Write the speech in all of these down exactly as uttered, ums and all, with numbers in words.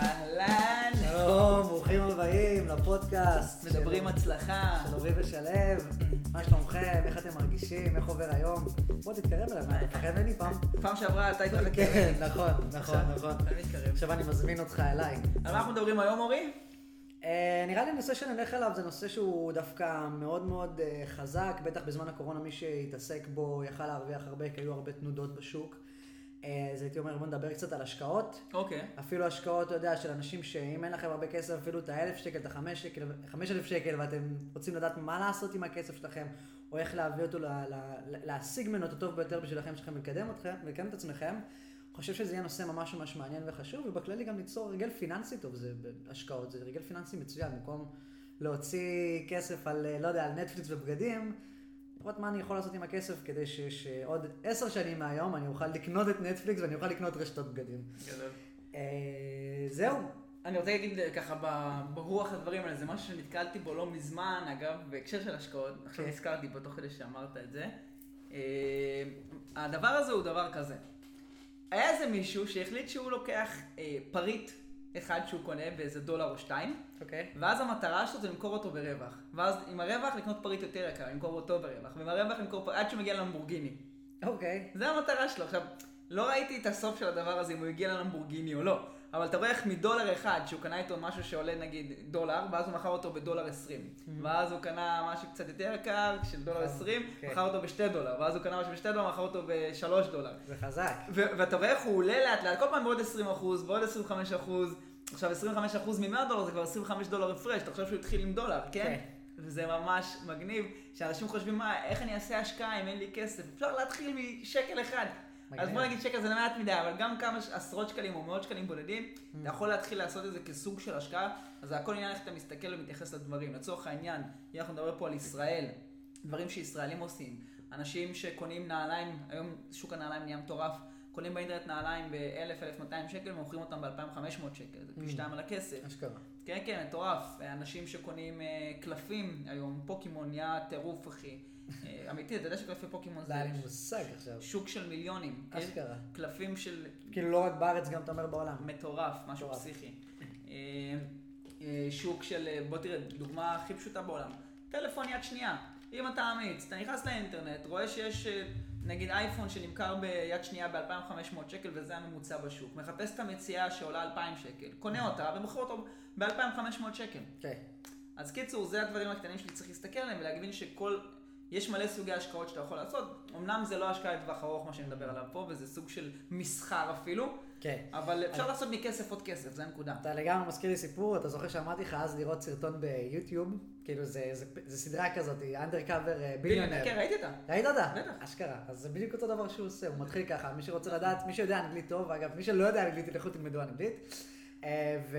אהלן. שלום, ברוכים הבאים לפודקאסט. מדברים הצלחה. של אורי ושלב. מה שלומכם? איך אתם מרגישים? איך עובר היום? בוא תתקרב אליי, מה אתה מתקרב אליי פעם? פעם שעברה אתה התקרב אליי. כן, נכון, נכון, נכון. אתה מתקרב. עכשיו אני מזמין אותך אליי. על מה אנחנו מדברים היום, אורי? נראה לי נושא שנלך אליו זה נושא שהוא דווקא מאוד מאוד חזק, בטח בזמן הקורונה מי שהתעסק בו יכל להרוויח הרבה, כי היו הרבה תנודות בשוק. אז הייתי אומר, בוא נדבר קצת על השקעות. אוקיי. אפילו השקעות, אתה יודע, של אנשים שאם אין לכם הרבה כסף, אפילו את האלף שקל, את החמש שקל, חמש אלף שקל, ואתם רוצים לדעת מה לעשות עם הכסף שלכם, או איך להביא אותו, להשיג ממנו את הטוב ביותר בשבילכם, שלכם לקדם אתכם, לקדם את עצמכם. חושב שזה יהיה נושא ממש ממש מעניין וחשוב, ובכללי גם ליצור רגל פיננסי טוב, זה השקעות, זה רגל פיננסי מצוין, במקום להוציא כסף על, לא יודע, על נטפליקס ובגדים, לראות מה אני יכול לעשות עם הכסף, כדי שעוד עשר שנים מהיום אני אוכל לקנות את נטפליקס, ואני אוכל לקנות רשתות בגדים. זהו. אני רוצה להגיד ככה ברוח הדברים האלה, זה משהו שנתקלתי בו לא מזמן, אגב, בהקשר של השקעות, עכשיו הזכרתי בו תוך כדי שאמרת את זה. הדבר הזה הוא דבר כזה. היה איזה מישהו שהחליט שהוא לוקח אה, פריט אחד שהוא קונה באיזה דולר או שתיים, okay. ואז המטרה שלו זה למכור אותו ברווח. ואז עם הרווח לקנות פריט יותר יקר, למכור אותו ברווח, ועם הרווח למכור פריט עד שמגיע ללמבורגיני. אוקיי. Okay. זה המטרה שלו. עכשיו, לא ראיתי את הסוף של הדבר הזה אם הוא הגיע ללמבורגיני או לא, אבל אתה רואה איך מדולר אחד שהוא קנה איתו משהו שעולה נגיד דולר, ואז הוא מכר אותו בדולר עשרים. Mm-hmm. ואז הוא קנה משהו קצת יותר יקר של דולר עשרים, okay. מכר אותו בשתי דולר, ואז הוא קנה משהו בשתי דולר, מכר אותו בשלוש דולר. זה חזק. ו- ואתה רואה איך הוא עולה לאט לאט, כל פעם בעוד עשרים אחוז, בעוד עשרים וחמש אחוז, עכשיו עשרים וחמש אחוז ממאה דולר זה כבר עשרים וחמש דולר הפרש, אתה חושב שהוא התחיל עם דולר, כן? Okay. וזה ממש מגניב, שאנשים חושבים מה, איך אני אעשה השקעה אם אין לי כסף, אפשר להתחיל משקל אחד. אז בוא נגיד שקל זה מעט מדי, אבל גם כמה עשרות שקלים או מאות שקלים בודדים, אתה יכול להתחיל לעשות את זה כסוג של השקעה, אז זה הכל עניין איך אתה מסתכל ומתייחס לדברים. לצורך העניין, אנחנו מדברים פה על ישראל, דברים שישראלים עושים. אנשים שקונים נעליים, היום שוק הנעליים נהיה מטורף, קונים באינטרנט נעליים ב-אלף עד אלף ומאתיים שקל, ומוכרים אותם ב-אלפיים וחמש מאות שקל, זה פי שתיים על הכסף. אשכרה. כן, כן, מטורף. אנשים שקונים קלפים היום, פוקימון, נהיה טירוף, אחי. אמיתי, אתה יודע שקלפי פוקימון זה שוק של מיליונים, קלפים של... כאילו לא רק בארץ, גם אתה אומר בעולם. מטורף, משהו פסיכי. שוק של, בוא תראה, דוגמה הכי פשוטה בעולם. טלפון יד שנייה, אם אתה אמיץ, אתה נכנס לאינטרנט, רואה שיש נגיד אייפון שנמכר ביד שנייה ב-אלפיים וחמש מאות שקל וזה הממוצע בשוק. מחפש את המציאה שעולה אלפיים שקל, קונה אותה ומוכר אותו ב-אלפיים וחמש מאות שקל. אז קיצור, זה הדברים הקטנים שלי צריך להסתכל עליהם ולהגבין שכל... יש מלא סוגי השקעות שאתה יכול לעשות, אמנם זה לא השקעה לטווח ארוך מה שאני מדבר עליו פה, וזה סוג של מסחר אפילו, כן. אבל אפשר לעשות מכסף עוד כסף, זה הנקודה. אתה לגמרי מזכיר לי סיפור, אתה זוכר שאמרתי לך אז לראות סרטון ביוטיוב, כאילו זה, זה, זה סדרה כזאת, Undercover Billionaire. כן, ראיתי אותה. ראית אותה? בטח. אשכרה, אז זה בדיוק אותו דבר שהוא עושה, הוא מתחיל ככה, מי שרוצה לדעת, מי שיודע אנגלית טוב, אגב, מי שלא יודע אנגלית, תלכו תלמדו אנגלית, ו...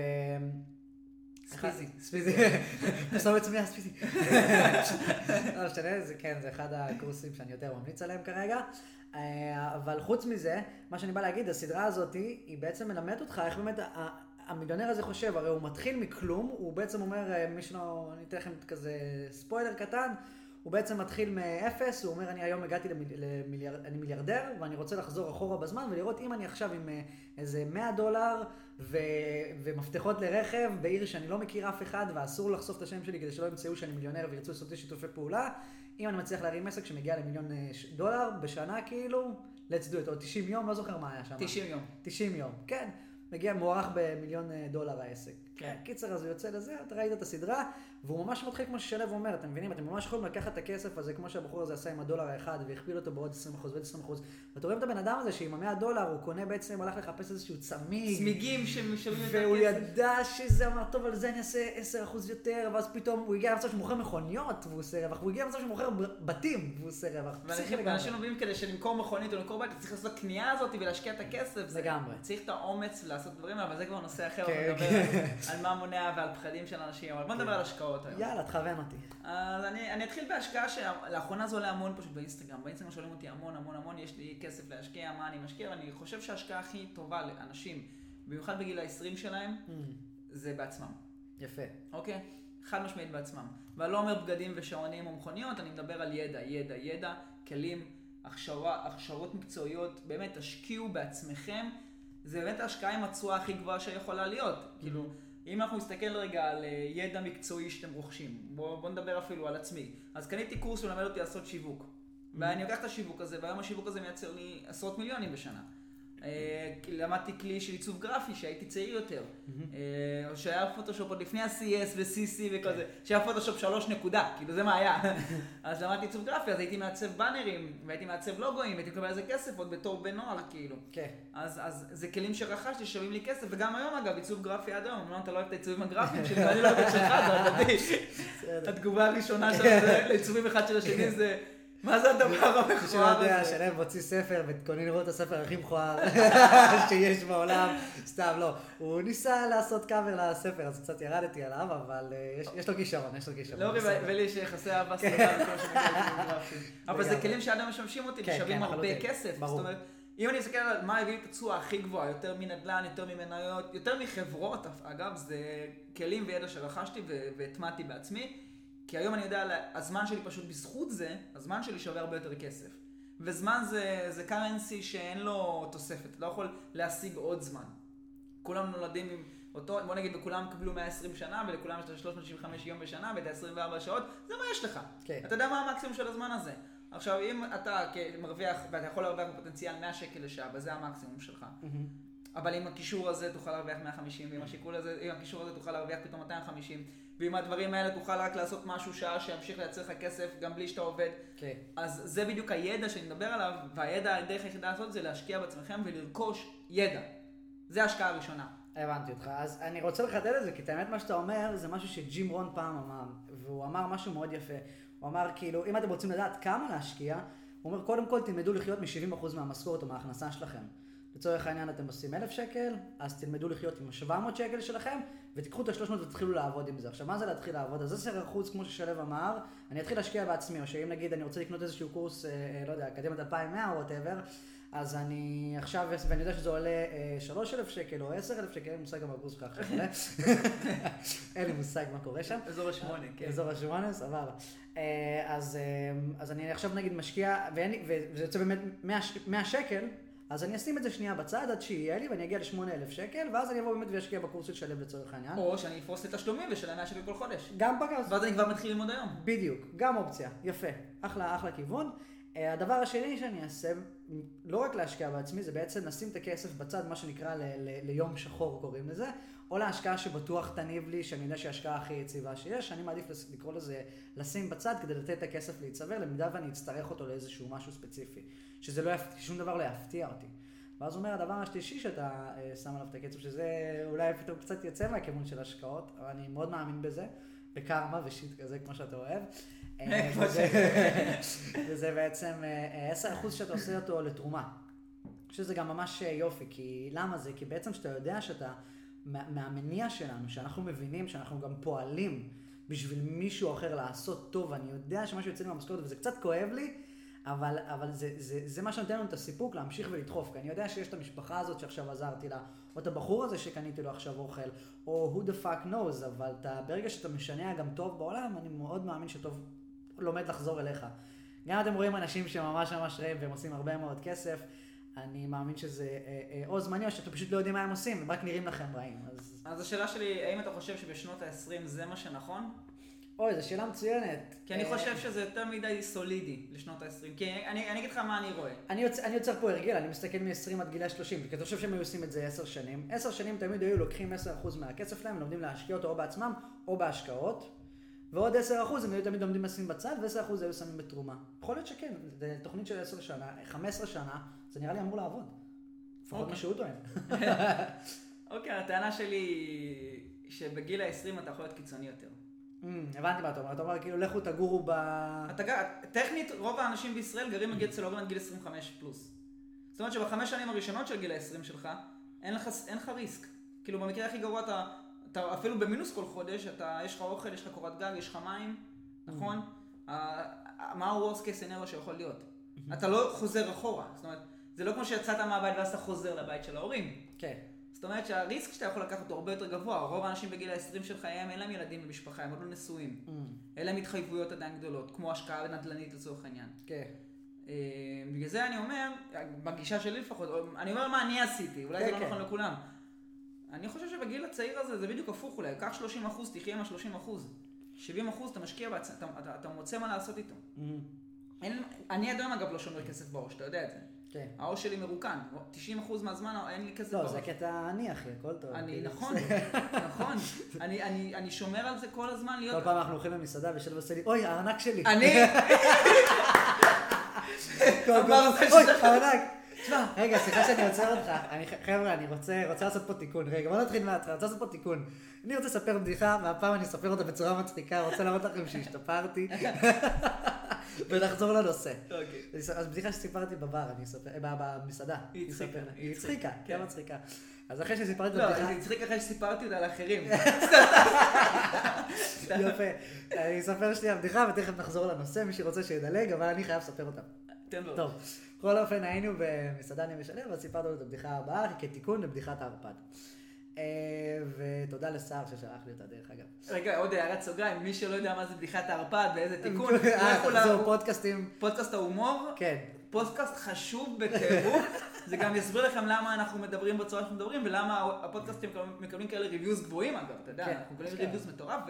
ספיזי. ספיזי. פסום עצמי, ספיזי. לא משנה, זה כן, זה אחד הקורסים שאני יותר ממליץ עליהם כרגע. אבל חוץ מזה, מה שאני בא להגיד, הסדרה הזאת היא בעצם מלמדת אותך איך באמת המיליונר הזה חושב, הרי הוא מתחיל מכלום, הוא בעצם אומר, מישהו, אני אתן לכם כזה ספוילר קטן, הוא בעצם מתחיל מאפס, הוא אומר, אני היום הגעתי למיליארדר, ואני רוצה לחזור אחורה בזמן ולראות אם אני עכשיו עם איזה מאה דולר ו... ומפתחות לרכב בעיר שאני לא מכיר אף אחד, ואסור לחשוף את השם שלי כדי שלא ימצאו שאני מיליונר וירצו לעשות לי שיתופי פעולה. אם אני מצליח להרים עסק שמגיע למיליון דולר בשנה, כאילו, let's do it, או תשעים יום, לא זוכר מה היה שם. תשעים יום. תשעים יום, כן. מגיע מוערך במיליון דולר העסק. כן. הקיצר הזה יוצא לזה, אתה ראית את הסדרה, והוא ממש מתחיל כמו ששלב אומר, אתם מבינים, אתם ממש יכולים לקחת את הכסף הזה, כמו שהבחור הזה עשה עם הדולר האחד, והכפיל אותו בעוד עשרים אחוז ועוד עשרים אחוז, ואתה רואים את הבן אדם הזה, שעם המאה דולר הוא קונה בעצם, הלך לחפש איזשהו צמיג, צמיגים שמשלמים את הכסף. והוא ידע שזה אמר, טוב, על זה אני אעשה עשרה אחוז יותר, ואז פתאום הוא הגיע למצב שמוכר מכוניות, והוא עושה רווח, והוא הגיע למצב שמוכר בתים, והוא עושה רווח. ואנשים אומרים כדי שנמכור מכונית או נמכור בית, צריך לעשות את הקנייה הזאת ולהשקיע את הכסף. לגמרי. צריך את האומץ לעשות דברים, אבל זה כבר נושא אחר, על מה מונע ועל פחדים של אנשים, אבל בוא נדבר על השקעות היום. יאללה, תכוון אותי. אז אני, אני אתחיל בהשקעה שלאחרונה זה עולה המון פשוט באינסטגרם. באינסטגרם שואלים אותי המון המון המון, יש לי כסף להשקיע, מה אני משקיע, ואני חושב שההשקעה הכי טובה לאנשים, במיוחד בגיל ה-עשרים שלהם, זה בעצמם. יפה. אוקיי? חד משמעית בעצמם. ואני לא אומר בגדים ושעונים ומכוניות, אני מדבר על ידע, ידע, ידע, כלים, הכשרות מקצועיות, באמת תשקיעו בעצמכם. זה באמת ההשקעה עם הצורה הכי גבוהה שיכולה להיות. כאילו, אם אנחנו נסתכל רגע על ידע מקצועי שאתם רוכשים, בואו נדבר אפילו על עצמי. אז קניתי קורס שמלמד אותי לעשות שיווק. ואני לוקח את השיווק הזה, והיום השיווק הזה מייצר לי עשרות מיליונים בשנה. למדתי כלי של עיצוב גרפי, שהייתי צעיר יותר. או שהיה פוטושופ עוד לפני ה-סי אס ו-סי סי וכל זה, שהיה פוטושופ שלוש נקודה, כאילו זה מה היה. אז למדתי עיצוב גרפי, אז הייתי מעצב באנרים, והייתי מעצב לוגויים, הייתי מקבל איזה כסף עוד בתור בנוער, כאילו. כן. אז זה כלים שרכשתי, ששווים לי כסף, וגם היום אגב, עיצוב גרפי עד היום, לא, אתה לא אוהב את העיצובים הגרפיים שלי, ואני לא אוהב את שלך, זה עדיין. התגובה הראשונה של עיצובים אחד של השני זה... מה זה הדבר המכוער הזה? יודע, שלב מוציא ספר ותקוני לראות את הספר הכי מכוער שיש בעולם, סתם לא. הוא ניסה לעשות קאבר לספר, אז קצת ירדתי עליו, אבל יש לו כישרון, יש לו כישרון. לא, ולי יש יחסי אהבה סבבה לכל שמוגרפים. אבל זה כלים שעדיין משמשים אותי, משווים הרבה כסף. זאת אומרת, אם אני מסתכל על מה הביא את התשואה הכי גבוהה, יותר מנדל"ן, יותר ממניות, יותר מחברות, אגב, זה כלים וידע שרכשתי והטמעתי בעצמי. כי היום אני יודע, הזמן שלי פשוט בזכות זה, הזמן שלי שווה הרבה יותר כסף. וזמן זה, זה currency שאין לו תוספת, אתה לא יכול להשיג עוד זמן. כולם נולדים עם אותו, בוא נגיד, וכולם קבלו מאה ועשרים שנה, ולכולם יש את שלוש מאות שישים וחמישה יום בשנה, ואת עשרים וארבע שעות, זה מה יש לך. Okay. אתה יודע מה המקסימום של הזמן הזה. עכשיו, אם אתה מרוויח, ואתה יכול להרוויח בפוטנציאל מאה שקל לשעה, וזה המקסימום שלך. Mm-hmm. אבל עם הקישור הזה תוכל להרוויח מאה וחמישים, ועם השיקול הזה, עם הקישור הזה תוכל להרוויח פתאום מאתיים וחמישים, ועם הדברים האלה תוכל רק לעשות משהו שעה שימשיך לייצר לך כסף גם בלי שאתה עובד. כן. אז זה בדיוק הידע שאני מדבר עליו, והידע הדרך היחידה לעשות זה להשקיע בעצמכם ולרכוש ידע. זה ההשקעה הראשונה. הבנתי אותך. אז אני רוצה לחדד את זה, כי את האמת מה שאתה אומר זה משהו שג'ים רון פעם אמר, והוא אמר משהו מאוד יפה. הוא אמר כאילו, אם אתם רוצים לדעת כמה להשקיע, הוא אומר קודם כל תלמדו לחיות מ-שבעים אחוז מהמשכורת או מההכנסה שלכם. לצורך העניין אתם עושים אלף שקל, אז תלמדו לחיות עם שבע מאות שקל שלכם, ותיקחו את ה-שלוש מאות ותתחילו לעבוד עם זה. עכשיו, מה זה להתחיל לעבוד? אז עשרה אחוז, כמו ששלב אמר, אני אתחיל להשקיע בעצמי, או שאם נגיד אני רוצה לקנות איזשהו קורס, אה, לא יודע, אקדמית אלפיים ומאה או whatever, אז אני עכשיו, ואני יודע שזה עולה שלושת אלפים שקל או עשרת אלפים שקל, אין לי מושג גם בקורס ככה, אין לי מושג מה קורה שם. אזור השמונה, כן. אזור השמונה, סבבה. אז אני עכשיו נגיד משקיע, וזה יוצא באמת מאה שקל, אז אני אשים את זה שנייה בצד עד שיהיה לי ואני אגיע ל-שמונת אלפים שקל ואז אני אבוא באמת וישקיע בקורס שלב לצורך העניין. או שאני אפרוס לתשלומים ושלם מאה שקל כל חודש. גם פגז. ואז אני כבר מתחיל ללמוד היום. בדיוק, גם אופציה, יפה, אחלה, אחלה כיוון. הדבר השני שאני אעשה, לא רק להשקיע בעצמי, זה בעצם לשים את הכסף בצד, מה שנקרא ל- ל- ליום שחור קוראים לזה, או להשקעה שבטוח תניב לי, שאני יודע שההשקעה הכי יציבה שיש, אני מעדיף לקרוא לזה לשים בצד כדי לתת את הכסף להיצבר, למידה ואני אצטרך אותו לאיזשהו משהו ספציפי, שזה לא יפתיע, שום דבר לא יפתיע אותי. ואז אומר הדבר השלישי שאתה שם עליו את הכסף, שזה אולי פתאום קצת יצא מהכיוון של השקעות, אבל אני מאוד מאמין בזה, בקרמה ושיט כזה כמו שאתה אוהב. וזה בעצם עשרה אחוז שאתה עושה אותו לתרומה, שזה גם ממש יופי, כי למה זה? כי בעצם שאתה יודע שאתה, מהמניע שלנו, שאנחנו מבינים שאנחנו גם פועלים בשביל מישהו אחר לעשות טוב, אני יודע שמשהו יוצא לי מהמשכורת וזה קצת כואב לי, אבל, אבל זה, זה, זה מה שנותן לנו את הסיפוק להמשיך ולדחוף, כי אני יודע שיש את המשפחה הזאת שעכשיו עזרתי לה, או את הבחור הזה שקניתי לו עכשיו אוכל, או who the fuck knows, אבל אתה, ברגע שאתה משנע גם טוב בעולם, אני מאוד מאמין שטוב לומד לחזור אליך. גם אתם רואים אנשים שממש ממש רעים והם עושים הרבה מאוד כסף, אני מאמין שזה או זמני או שאתם פשוט לא יודעים מה הם עושים, הם רק נראים לכם רעים. אז... אז השאלה שלי, האם אתה חושב שבשנות ה-עשרים זה מה שנכון? אוי, זו שאלה מצוינת. כי אני חושב שזה יותר מדי סולידי לשנות ה-עשרים, כי אני, אני אגיד לך מה אני רואה. אני יוצר, אני יוצר פה הרגל, אני מסתכל מ-עשרים עד גילה שלושים, כי אתה חושב שהם היו עושים את זה עשר שנים. עשר שנים תמיד היו לוקחים עשרה אחוז מהכסף שלהם, לומדים להשקיע אותו או בעצמם או בהשקעות. ועוד עשרה אחוז הם היו תמיד עומדים לשים בצד, ו-עשרה אחוז היו שמים בתרומה. יכול להיות שכן, זו תוכנית של עשר שנה, חמש עשרה שנה, זה נראה לי אמור לעבוד. לפחות מה שהוא טוען. אוקיי, הטענה שלי שבגיל ה-עשרים אתה יכול להיות קיצוני יותר. הבנתי מה אתה אומר, אתה אומר כאילו לכו תגורו ב... טכנית, רוב האנשים בישראל גרים אצל הורים עד גיל עשרים וחמש פלוס. זאת אומרת שבחמש שנים הראשונות של גיל ה-עשרים שלך, אין לך ריסק. כאילו במקרה הכי גרוע אתה... אתה אפילו במינוס כל חודש, אתה, יש לך אוכל, יש לך קורת גג, יש לך מים, נכון? מה ה-worst case scenario שיכול להיות? אתה לא חוזר אחורה, זאת אומרת, זה לא כמו שיצאת מהבית ואז אתה חוזר לבית של ההורים. כן. זאת אומרת שהריסק שאתה יכול לקחת אותו הרבה יותר גבוה, רוב האנשים בגיל ה-עשרים של חייהם אין להם ילדים במשפחה, הם עוד לא נשואים. אין להם התחייבויות עדיין גדולות, כמו השקעה נדל"נית לצורך העניין. כן. בגלל זה אני אומר, בגישה שלי לפחות, אני אומר מה אני עשיתי, אולי זה לא נכון לכולם. אני חושב שבגיל הצעיר הזה זה בדיוק הפוך אולי, קח שלושים אחוז, תחיה עם ה-שלושים אחוז. שבעים אחוז אתה משקיע, אתה מוצא מה לעשות איתו. אני עדיין אגב לא שומר כסף בראש, אתה יודע את זה. האור שלי מרוקן, תשעים אחוז מהזמן אין לי כסף בראש. לא, זה קטע אני אחי, הכל טוב. נכון, נכון. אני שומר על זה כל הזמן להיות... כל פעם אנחנו הולכים במסעדה ושאלה ועושה לי, אוי, הארנק שלי. אני... אוי, הארנק. תשמע, רגע, סליחה שאני עוצר אותך. חבר'ה, אני רוצה לעשות פה תיקון. רגע, בוא נתחיל מההתחלה, אני רוצה לעשות פה תיקון. אני רוצה לספר בדיחה, מהפעם אני אספר אותה בצורה מצחיקה, רוצה להראות לכם שהשתפרתי. ונחזור לנושא. אז בדיחה שסיפרתי בבר, במסעדה. היא הצחיקה. היא הצחיקה, כן מצחיקה. אז אחרי שסיפרתי בדיחה... לא, אני הצחיק אחרי שסיפרתי אותה לאחרים. יופי. אני אספר שלי הבדיחה ותכף נחזור לנושא, מי שרוצה שידלג, אבל אני חייב לספר אותה. טוב. בכל אופן היינו במסעדה אני משלב, אז סיפרנו לו את הבדיחה הבאה כתיקון לבדיחת הארפד. ותודה לשר ששלח לי אותה דרך אגב. רגע, עוד הערת סוגריים, מי שלא יודע מה זה בדיחת הארפד ואיזה תיקון. זהו פודקאסטים. פודקאסט ההומור. כן. פודקאסט חשוב בטירוף. זה גם יסביר לכם למה אנחנו מדברים בצורה שאנחנו מדברים, ולמה הפודקאסטים מקבלים כאלה ריוויוז גבוהים אגב, אתה יודע, אנחנו מקבלים ריוויוז מטורף,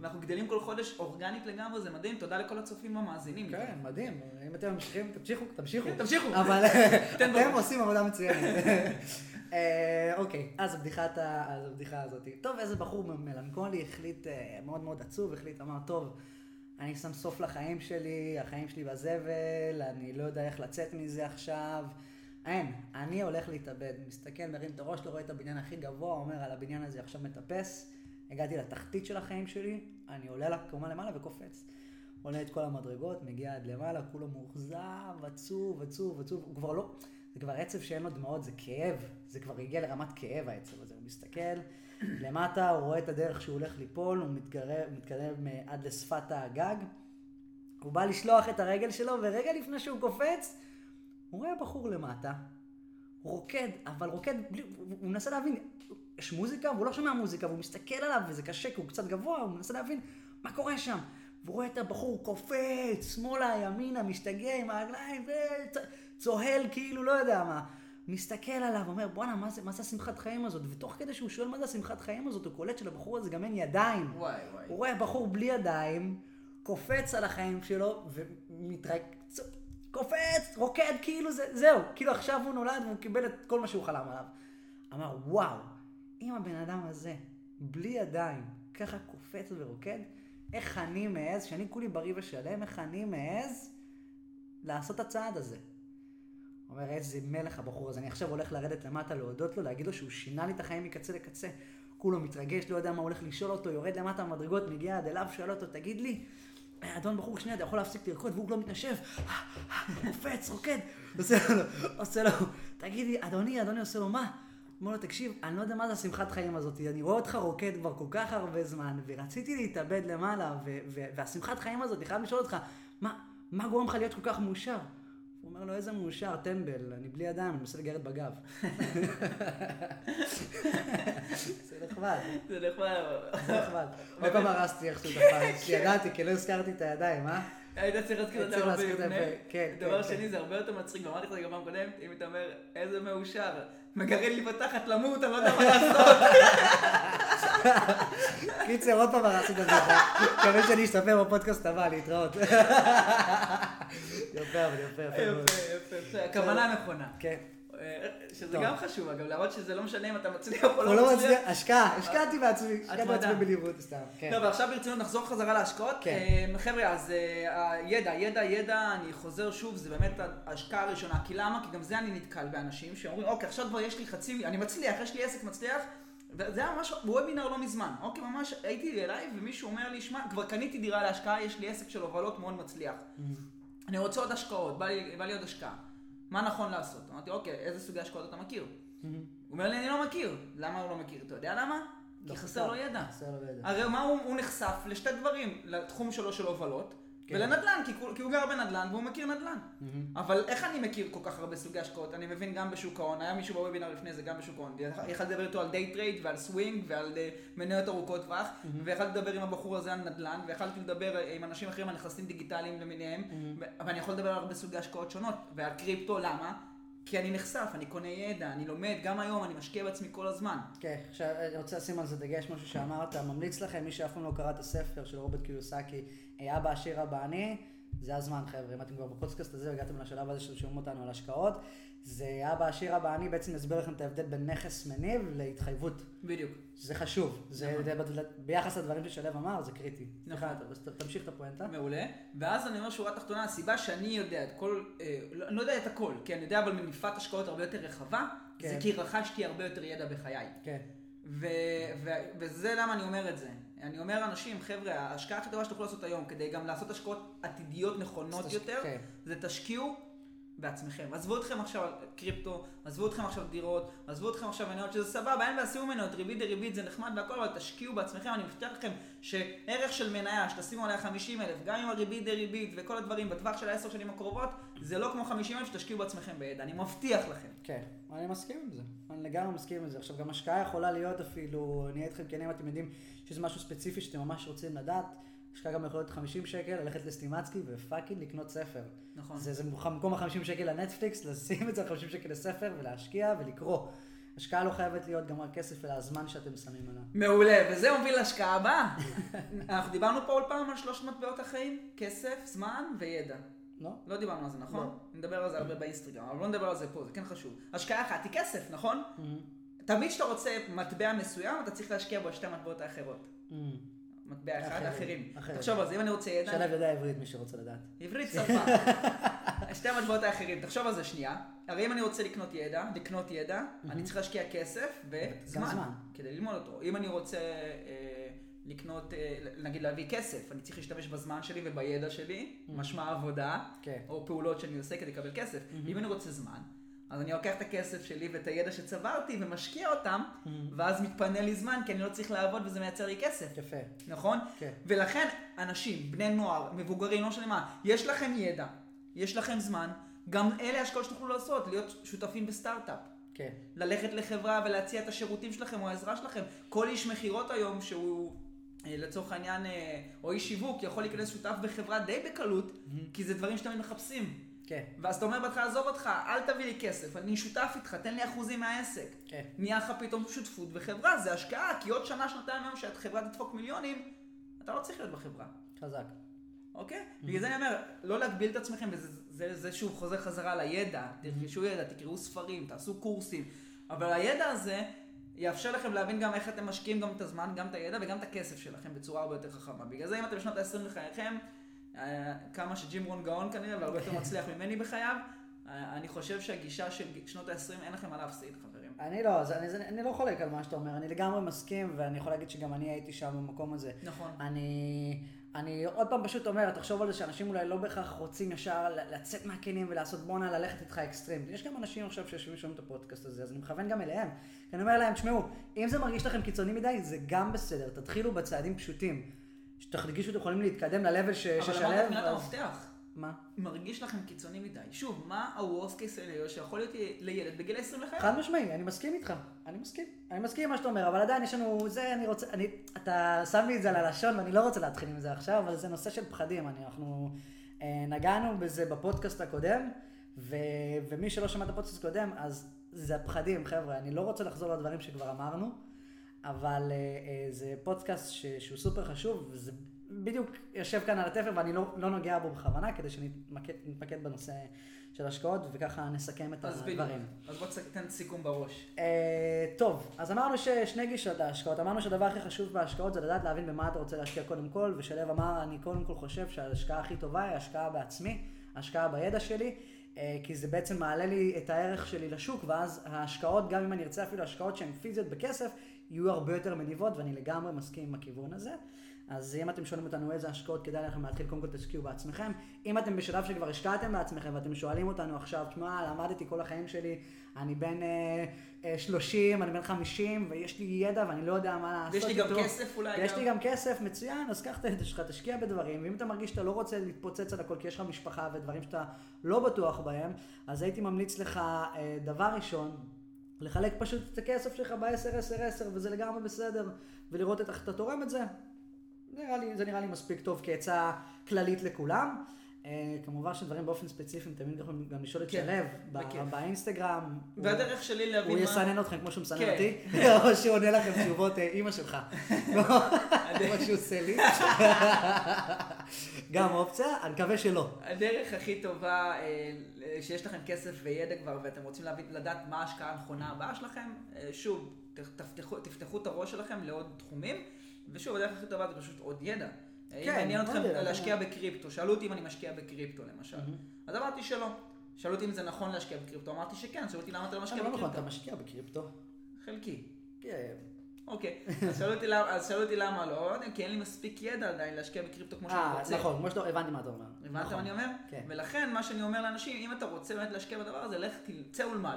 ואנחנו גדלים כל חודש אורגנית לגמרי, זה מדהים, תודה לכל הצופים המאזינים. כן, מדהים, אם אתם ממשיכים, תמשיכו, תמשיכו, תמשיכו, אבל אתם עושים עבודה מצוינת. אוקיי, אז הבדיחה הזאת, טוב, איזה בחור מלנכולי החליט, מאוד מאוד עצוב, החליט, אמר, טוב, אני שם סוף לחיים שלי, החיים שלי בזבל, אני לא יודע איך לצאת מזה עכשיו. אין, אני הולך להתאבד, מסתכל, מרים את הראש, לא רואה את הבניין הכי גבוה, אומר על הבניין הזה עכשיו מטפס, הגעתי לתחתית של החיים שלי, אני עולה קומה למעלה וקופץ. עולה את כל המדרגות, מגיע עד למעלה, כולו מאוכזב, עצוב, עצוב, עצוב, הוא כבר לא, זה כבר עצב שאין לו דמעות, זה כאב, זה כבר הגיע לרמת כאב העצב הזה, הוא מסתכל למטה, הוא רואה את הדרך שהוא הולך ליפול, הוא מתקרב עד לשפת הגג, הוא בא לשלוח את הרגל שלו, ורגע לפני שהוא קופץ, הוא רואה בחור למטה, הוא רוקד, אבל רוקד, בלי, הוא מנסה להבין, יש מוזיקה, והוא לא שומע מוזיקה, והוא מסתכל עליו, וזה קשה, כי הוא קצת גבוה, הוא מנסה להבין מה קורה שם. והוא רואה את הבחור קופץ, שמאלה, ימינה, משתגע עם הרגליים, וצוהל כאילו, לא יודע מה. מסתכל עליו, אומר, בואנה, מה זה, מה זה השמחת חיים הזאת? ותוך כדי שהוא שואל מה זה השמחת חיים הזאת, הוא קולט של הבחור הזה גם אין ידיים. וואי, וואי. הוא רואה בחור בלי ידיים, קופץ על החיים שלו, ומתרקצו. קופץ, רוקד, כאילו זה, זהו, כאילו עכשיו הוא נולד והוא קיבל את כל מה שהוא חלם עליו. אמר, וואו, אם הבן אדם הזה, בלי ידיים, ככה קופץ ורוקד, איך אני מעז, שאני כולי בריא ושלם, איך אני מעז לעשות את הצעד הזה. הוא אומר, איזה מלך הבחור הזה, אני עכשיו הולך לרדת למטה, להודות לו, להגיד לו שהוא שינה לי את החיים מקצה לקצה. כולו מתרגש, לא יודע מה הולך לשאול אותו, יורד למטה המדרגות, מגיע עד אליו, שואל אותו, תגיד לי, אדון בחור שני, אתה יכול להפסיק לרקוד והוא לא מתנשב, קופץ, רוקד, עושה לו, עושה לו, תגיד לי, אדוני, אדוני עושה לו מה? אמר לו, תקשיב, אני לא יודע מה זה השמחת חיים הזאת, אני רואה אותך רוקד כבר כל כך הרבה זמן, ורציתי להתאבד למעלה, והשמחת חיים הזאת, אני חייב לשאול אותך, מה גורם לך להיות כל כך מאושר? הוא אומר לו, איזה מאושר, טמבל, אני בלי אדם, אני מנסה לגרד בגב. זה נחמד. זה נחמד. זה נחמד. עוד פעם הרסתי איך שהוא דפן, כי ידעתי, כי לא הזכרתי את הידיים, אה? היית צריך להזכיר את הרבה לפני. דבר שני, זה הרבה יותר מצחיק, ואמרתי לך גם פעם קודם, אם אתה אומר, איזה מאושר, מגרד לי בתחת למות, אני לא יודע מה לעשות. קיצר, עוד פעם הרסתי את הבדיחה. מקווה שאני אשתפר בפודקאסט הבא, להתראות. יפה, אבל יפה, יפה. יפה, יפה, יפה. הכוונה נכונה. כן. שזה גם חשוב, אגב, להראות שזה לא משנה אם אתה מצליח או לא מצליח. השקעה, השקעתי בעצמי, השקעתי בעצמי בליוות, סתם. טוב, ועכשיו ברצינות נחזור חזרה להשקעות. חבר'ה, אז ידע, ידע, ידע, אני חוזר שוב, זה באמת ההשקעה הראשונה. כי למה? כי גם זה אני נתקל באנשים שאומרים, אוקיי, עכשיו כבר יש לי חצי, אני מצליח, יש לי עסק מצליח. וזה היה ממש וובינר לא מזמן. אוקיי, ממש הייתי אליי ומישהו אומר לי, שמע, כבר קניתי דירה להשקעה, יש לי עסק של הובלות מאוד מצליח. אני רוצה עוד השקעות, בא לי, בא לי עוד השקעה. מה נכון לעשות? אמרתי, אוקיי, איזה סוגי השקעות אתה מכיר? הוא אומר לי, אני לא מכיר. למה הוא לא מכיר? אתה יודע למה? כי חסר לו ידע. הרי מה הוא נחשף לשתי דברים, לתחום שלו של הובלות, ולנדלן, כי הוא גר בנדלן והוא מכיר נדלן. אבל איך אני מכיר כל כך הרבה סוגי השקעות? אני מבין גם בשוק ההון, היה מישהו בוובינר לפני זה, גם בשוק ההון. יכל לדבר איתו על דיי טרייד ועל סווינג ועל מניות ארוכות טווח, ויכל לדבר עם הבחור הזה על נדלן, ויכלתי לדבר עם אנשים אחרים על נכסים דיגיטליים למיניהם, אבל אני יכול לדבר על הרבה סוגי השקעות שונות, ועל קריפטו, למה? כי אני נחשף, אני קונה ידע, אני לומד, גם היום אני משקיע בעצמי כל הזמן. כן, עכשיו אני רוצה לשים על זה דגש, משהו שאמרת, ממליץ לכם, מי שאף פעם לא קרא את הספר של רוברט קיוסאקי, אבא עשיר אבא עני, זה הזמן חבר'ה, אם אתם כבר בפודקאסט הזה והגעתם לשלב הזה ששומעים אותנו על השקעות, זה אבא עשיר אבא עני, בעצם נסביר לכם את ההבדל בין נכס מניב להתחייבות. בדיוק. זה חשוב, זה ביחס לדברים ששלב אמר, זה קריטי. נכון. תמשיך את הפואנטה. מעולה. ואז אני אומר שורה תחתונה, הסיבה שאני יודע את כל, אני לא יודע את הכל, כי אני יודע אבל מניפת השקעות הרבה יותר רחבה, זה כי רכשתי הרבה יותר ידע בחיי. כן. וזה למה אני אומר את זה. אני אומר אנשים, חבר'ה, ההשקעה הכי טובה שתוכלו לעשות היום, כדי גם לעשות השקעות עתידיות נכונות יותר, זה תשקיעו בעצמכם. עזבו אתכם עכשיו על קריפטו, עזבו אתכם עכשיו דירות, עזבו אתכם עכשיו מניות, שזה סבבה, אין ועשיו מניות, ריבית דריבית, זה נחמד והכל, אבל תשקיעו בעצמכם. אני מבטיח לכם שערך של מניה, שתשימו עליה חמישים אלף, גם עם הריבית דריבית וכל הדברים, בטווח של עשר שנים הקרובות, זה לא כמו חמישים אלף, שתשקיעו בעצמכם בידע. אני מבטיח לכם. כן, אני מסכים עם זה. אני לגמרי מסכים עם זה. עכשיו, גם השקעה יכולה להיות אפילו, נהיה אתכם כנים, אתם יודעים שזה משהו ספציפי שאתם ממש רוצים לדעת. השקעה גם יכולה להיות חמישים שקל, ללכת לסטימצקי ופאקינג לקנות ספר. נכון. זה, זה במקום ה-חמישים שקל לנטפליקס, לשים את זה חמישים שקל לספר ולהשקיע ולקרוא. השקעה לא חייבת להיות גם רק כסף, אלא הזמן שאתם שמים עליו. מעולה, וזה מוביל להשקעה הבאה. אנחנו דיברנו פה עוד פעם על שלוש מטבעות החיים, כסף, זמן וידע. לא? לא דיברנו על זה, נכון? לא. נדבר על זה הרבה באינסטגרם, אבל לא נדבר על זה פה, זה כן חשוב. השקעה אחת היא כסף, נכון? תמיד שאתה רוצה מטבע מסוים, אתה צריך להשקיע בו שתי מטבעות האחרות. מטבע אחד האחרים. תחשוב על זה, אם אני רוצה ידע... שלב ידע עברית, מי שרוצה לדעת. עברית שפה. שתי המטבעות האחרים. תחשוב על זה שנייה. הרי אם אני רוצה לקנות ידע, לקנות ידע, אני צריך להשקיע כסף וזמן, כדי ללמוד אותו. אם אני רוצה לקנות, נגיד להביא כסף, אני צריך להשתמש בזמן שלי ובידע שלי, משמע עבודה, או פעולות שאני עושה כדי לקבל כסף. אם אני רוצה זמן, אז אני לוקח את הכסף שלי ואת הידע שצברתי ומשקיע אותם, ואז מתפנה לי זמן, כי אני לא צריך לעבוד וזה מייצר לי כסף. יפה. נכון? כן. ולכן אנשים, בני נוער, מבוגרים, לא משנה מה, יש לכם ידע, יש לכם זמן, גם אלה השקעות שתוכלו לעשות, להיות שותפים בסטארט-אפ. כן. ללכת לחברה ולהציע את השירותים שלכם או העזרה שלכם. כל איש מחירות היום שהוא... לצורך העניין, או איש שיווק, יכול להיכנס שותף בחברה די בקלות, כי זה דברים שתמיד מחפשים. כן. ואז אתה אומר בתך, עזוב אותך, אל תביא לי כסף, אני שותף איתך, תן לי אחוזים מהעסק. כן. נהיה לך פתאום שותפות בחברה, זה השקעה, כי עוד שנה, שנתיים היום שאת חברה תדפוק מיליונים, אתה לא צריך להיות בחברה. חזק. אוקיי? בגלל זה אני אומר, לא להגביל את עצמכם, וזה שוב חוזר חזרה לידע, תרכשו ידע, תקראו ספרים, תעשו קורסים, אבל הידע הזה יאפשר לכם להבין גם איך אתם משקיעים גם את הזמן, גם את הידע וגם את הכסף שלכם בצורה הרבה יותר חכמה. בגלל זה אם אתם בשנות ה-עשרים לחייכם, כמה שג'ים רון גאון כנראה, והרבה יותר מצליח ממני בחייו, אני חושב שהגישה של שנות ה-עשרים אין לכם מה להפסיד, חברים. אני לא, אז אני, אני לא חולק על מה שאתה אומר, אני לגמרי מסכים, ואני יכול להגיד שגם אני הייתי שם במקום הזה. נכון. אני, אני עוד פעם פשוט אומר, תחשוב על זה שאנשים אולי לא בהכרח רוצים ישר לצאת מהכנים ולעשות בונה, ללכת איתך אקסטרים. יש גם אנשים עכשיו שיושבים שומעים את הפודקאסט הזה, אז אני מכוון גם אליהם. אני אומר להם, תשמעו, אם זה מרגיש לכם קיצוני מדי, זה גם בסדר, תתחילו בצעדים פשוטים. שתרגישו שאתם יכולים להתקדם ללבל ששלב. אבל אמרת את מינת המפתח. מה? מרגיש לכם קיצוני מדי. שוב, מה ה-worst case scenario שיכול להיות לילד בגיל עשרים לחיים? חד משמעי, אני מסכים איתך. אני מסכים. אני מסכים עם מה שאתה אומר, אבל עדיין יש לנו, זה אני רוצה, אני, אתה שם לי את זה על הלשון ואני לא רוצה להתחיל עם זה עכשיו, אבל זה נושא של פחדים. אני, אנחנו נגענו בזה בפודקאסט הקודם, ו, ומי שלא שמע את הפודקאסט הקודם, אז זה הפחדים, חבר'ה. אני לא רוצה לחזור לדברים שכבר אמרנו. אבל זה פודקאסט שהוא סופר חשוב, וזה בדיוק יושב כאן על התפר ואני לא נוגע בו בכוונה, כדי שנתמקד בנושא של השקעות, וככה נסכם את הדברים. אז בוא תן סיכום בראש. טוב, אז אמרנו ששני גישות להשקעות, אמרנו שהדבר הכי חשוב בהשקעות זה לדעת להבין במה אתה רוצה להשקיע קודם כל, ושלב אמר, אני קודם כל חושב שההשקעה הכי טובה היא ההשקעה בעצמי, ההשקעה בידע שלי, כי זה בעצם מעלה לי את הערך שלי לשוק, ואז ההשקעות, גם אם אני ארצה אפילו השקעות שהן פיזיות בכסף, יהיו הרבה יותר מניבות, ואני לגמרי מסכים עם הכיוון הזה. אז אם אתם שואלים אותנו איזה השקעות כדאי לכם להתחיל, קודם כל תשקיעו בעצמכם. אם אתם בשלב שכבר השקעתם בעצמכם ואתם שואלים אותנו עכשיו, תשמע, למדתי כל החיים שלי, אני בן שלושים, אני בן חמישים, ויש לי ידע ואני לא יודע מה לעשות. ויש לי גם כסף אולי. ויש לי גם כסף, מצוין, אז קח את הידע שלך, תשקיע בדברים. ואם אתה מרגיש שאתה לא רוצה להתפוצץ על הכל כי יש לך משפחה ודברים שאתה לא בטוח בהם, אז הייתי ממליץ לך דבר ראשון, לחלק פשוט את הכסף שלך ב-עשר עשר עשר, וזה לגמרי בסדר, ולראות איך אתה תורם את זה. זה נראה לי, זה נראה לי מספיק טוב כעצה כללית לכולם. כמובן שדברים באופן ספציפיים, תמיד יכולים גם לשאול את שלב באינסטגרם. והדרך שלי להבין מה... הוא יסנן אתכם כמו שהוא מסנן אותי, או שהוא עונה לכם תשובות אימא שלך. כמו שהוא עושה לי. גם אופציה, אני מקווה שלא. הדרך הכי טובה, שיש לכם כסף וידע כבר, ואתם רוצים לדעת מה ההשקעה הנכונה הבאה שלכם, שוב, תפתחו את הראש שלכם לעוד תחומים, ושוב, הדרך הכי טובה זה פשוט עוד ידע. אם מעניין אתכם להשקיע בקריפטו, שאלו אותי אם אני משקיע בקריפטו למשל, אז אמרתי שלא. שאלו אותי אם זה נכון להשקיע בקריפטו, אמרתי שכן, שאלו אותי למה אתה לא משקיע בקריפטו. אתה משקיע בקריפטו? חלקי. כן. אוקיי, אז שאלו אותי למה לא, כי אין לי מספיק ידע עדיין להשקיע בקריפטו כמו שאני רוצה. נכון, כמו שאתה, הבנתי מה אתה אומר. הבנת מה אני אומר? כן. ולכן מה שאני אומר לאנשים, אם אתה רוצה באמת להשקיע בדבר הזה, לך תצא ולמד.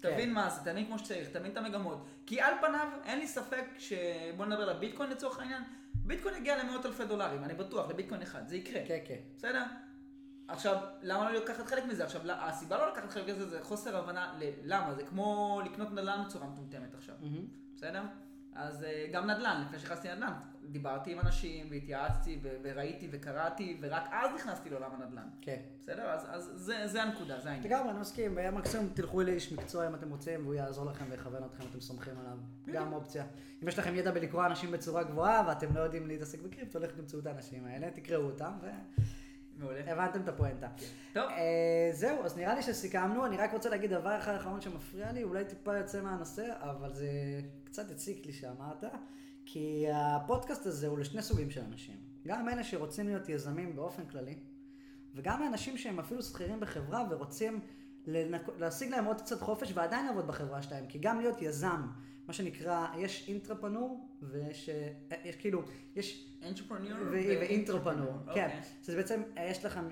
תבין מה זה, תבין כמו שצריך, תבין את המגמות. כי על פניו, אין לי ספק שבוא נדבר על ביטקוין לצורך העניין, ביטקוין הגיע למאות אלפי דולרים, אני בטוח, לביטקוין אחד, זה יקרה. כן, כן. בסדר? עכשיו, למה לא לקחת חלק מזה? עכשיו, הסיבה לא לקחת חלק מזה, זה חוסר הבנה ללמה, זה כמו לקנות נדל"ן בצורה מטומטמת עכשיו. בסדר? אז גם נדל"ן, לפני שחסתי נדל"ן, דיברתי עם אנשים, והתייעצתי, וראיתי, וקראתי, ורק אז נכנסתי לעולם הנדל"ן. כן. בסדר? אז זה הנקודה, זה העניין. תגמרי, אני מסכים, מקסימום תלכו לאיש מקצוע אם אתם רוצים, והוא יעזור לכם ויכוון אתכם, אתם סומכים עליו. גם אופציה. אם יש לכם ידע בלקרוא אנשים בצורה גבוהה, ואתם לא יודעים להתעסק בקריפטו, הולכת למצוא את האנשים האלה, תקראו אותם, ו... הבנתם את הפואנטה. טוב. זהו, אז נראה לי שסיכמנו, אני רק רוצה להגיד דבר אחד האחרון שמפריע לי, אולי טיפה יוצא מהנושא, אבל זה קצת הציק לי שאמרת, כי הפודקאסט הזה הוא לשני סוגים של אנשים. גם אלה שרוצים להיות יזמים באופן כללי, וגם האנשים שהם אפילו שכירים בחברה ורוצים להשיג להם עוד קצת חופש ועדיין לעבוד בחברה שלהם, כי גם להיות יזם, מה שנקרא, יש אינטרפנור ויש כאילו, יש... אינטרפנור ואינטרפנור, כן. זה בעצם,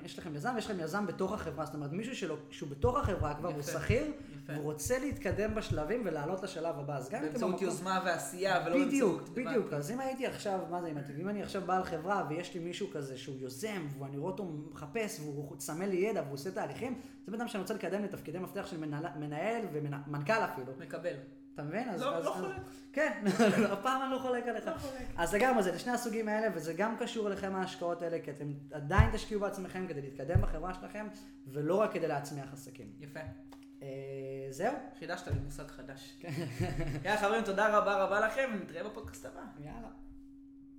יש לכם יזם ויש לכם יזם בתוך החברה, זאת אומרת, מישהו שהוא בתוך החברה כבר, הוא שכיר, הוא רוצה להתקדם בשלבים ולעלות לשלב הבא, אז גם... באמצעות יוזמה ועשייה ולא באמצעות... בדיוק, בדיוק. אז אם הייתי עכשיו, מה זה, אם אני עכשיו בעל חברה ויש לי מישהו כזה שהוא יוזם ואני רואה אותו מחפש והוא צמא לי ידע והוא עושה תהליכים, זה בן אדם שאני רוצה לקדם לתפקידי מפתח של מנהל ומנכ"ל אפילו. מקבל. אתה מבין? לא חולק. כן, הפעם אני לא חולק עליך. לא חולק. אז לגמרי, זה לשני הסוגים האלה, וזה גם קשור אליכם ההשקעות האלה, כי אתם עדיין תשקיעו בעצמכם כדי להתקדם בחברה שלכם, ולא רק כדי להצמיח עסקים. יפה. זהו. חידשת לי מושג חדש. יאללה חברים, תודה רבה רבה לכם, ונתראה בפודקאסט הבא. יאללה.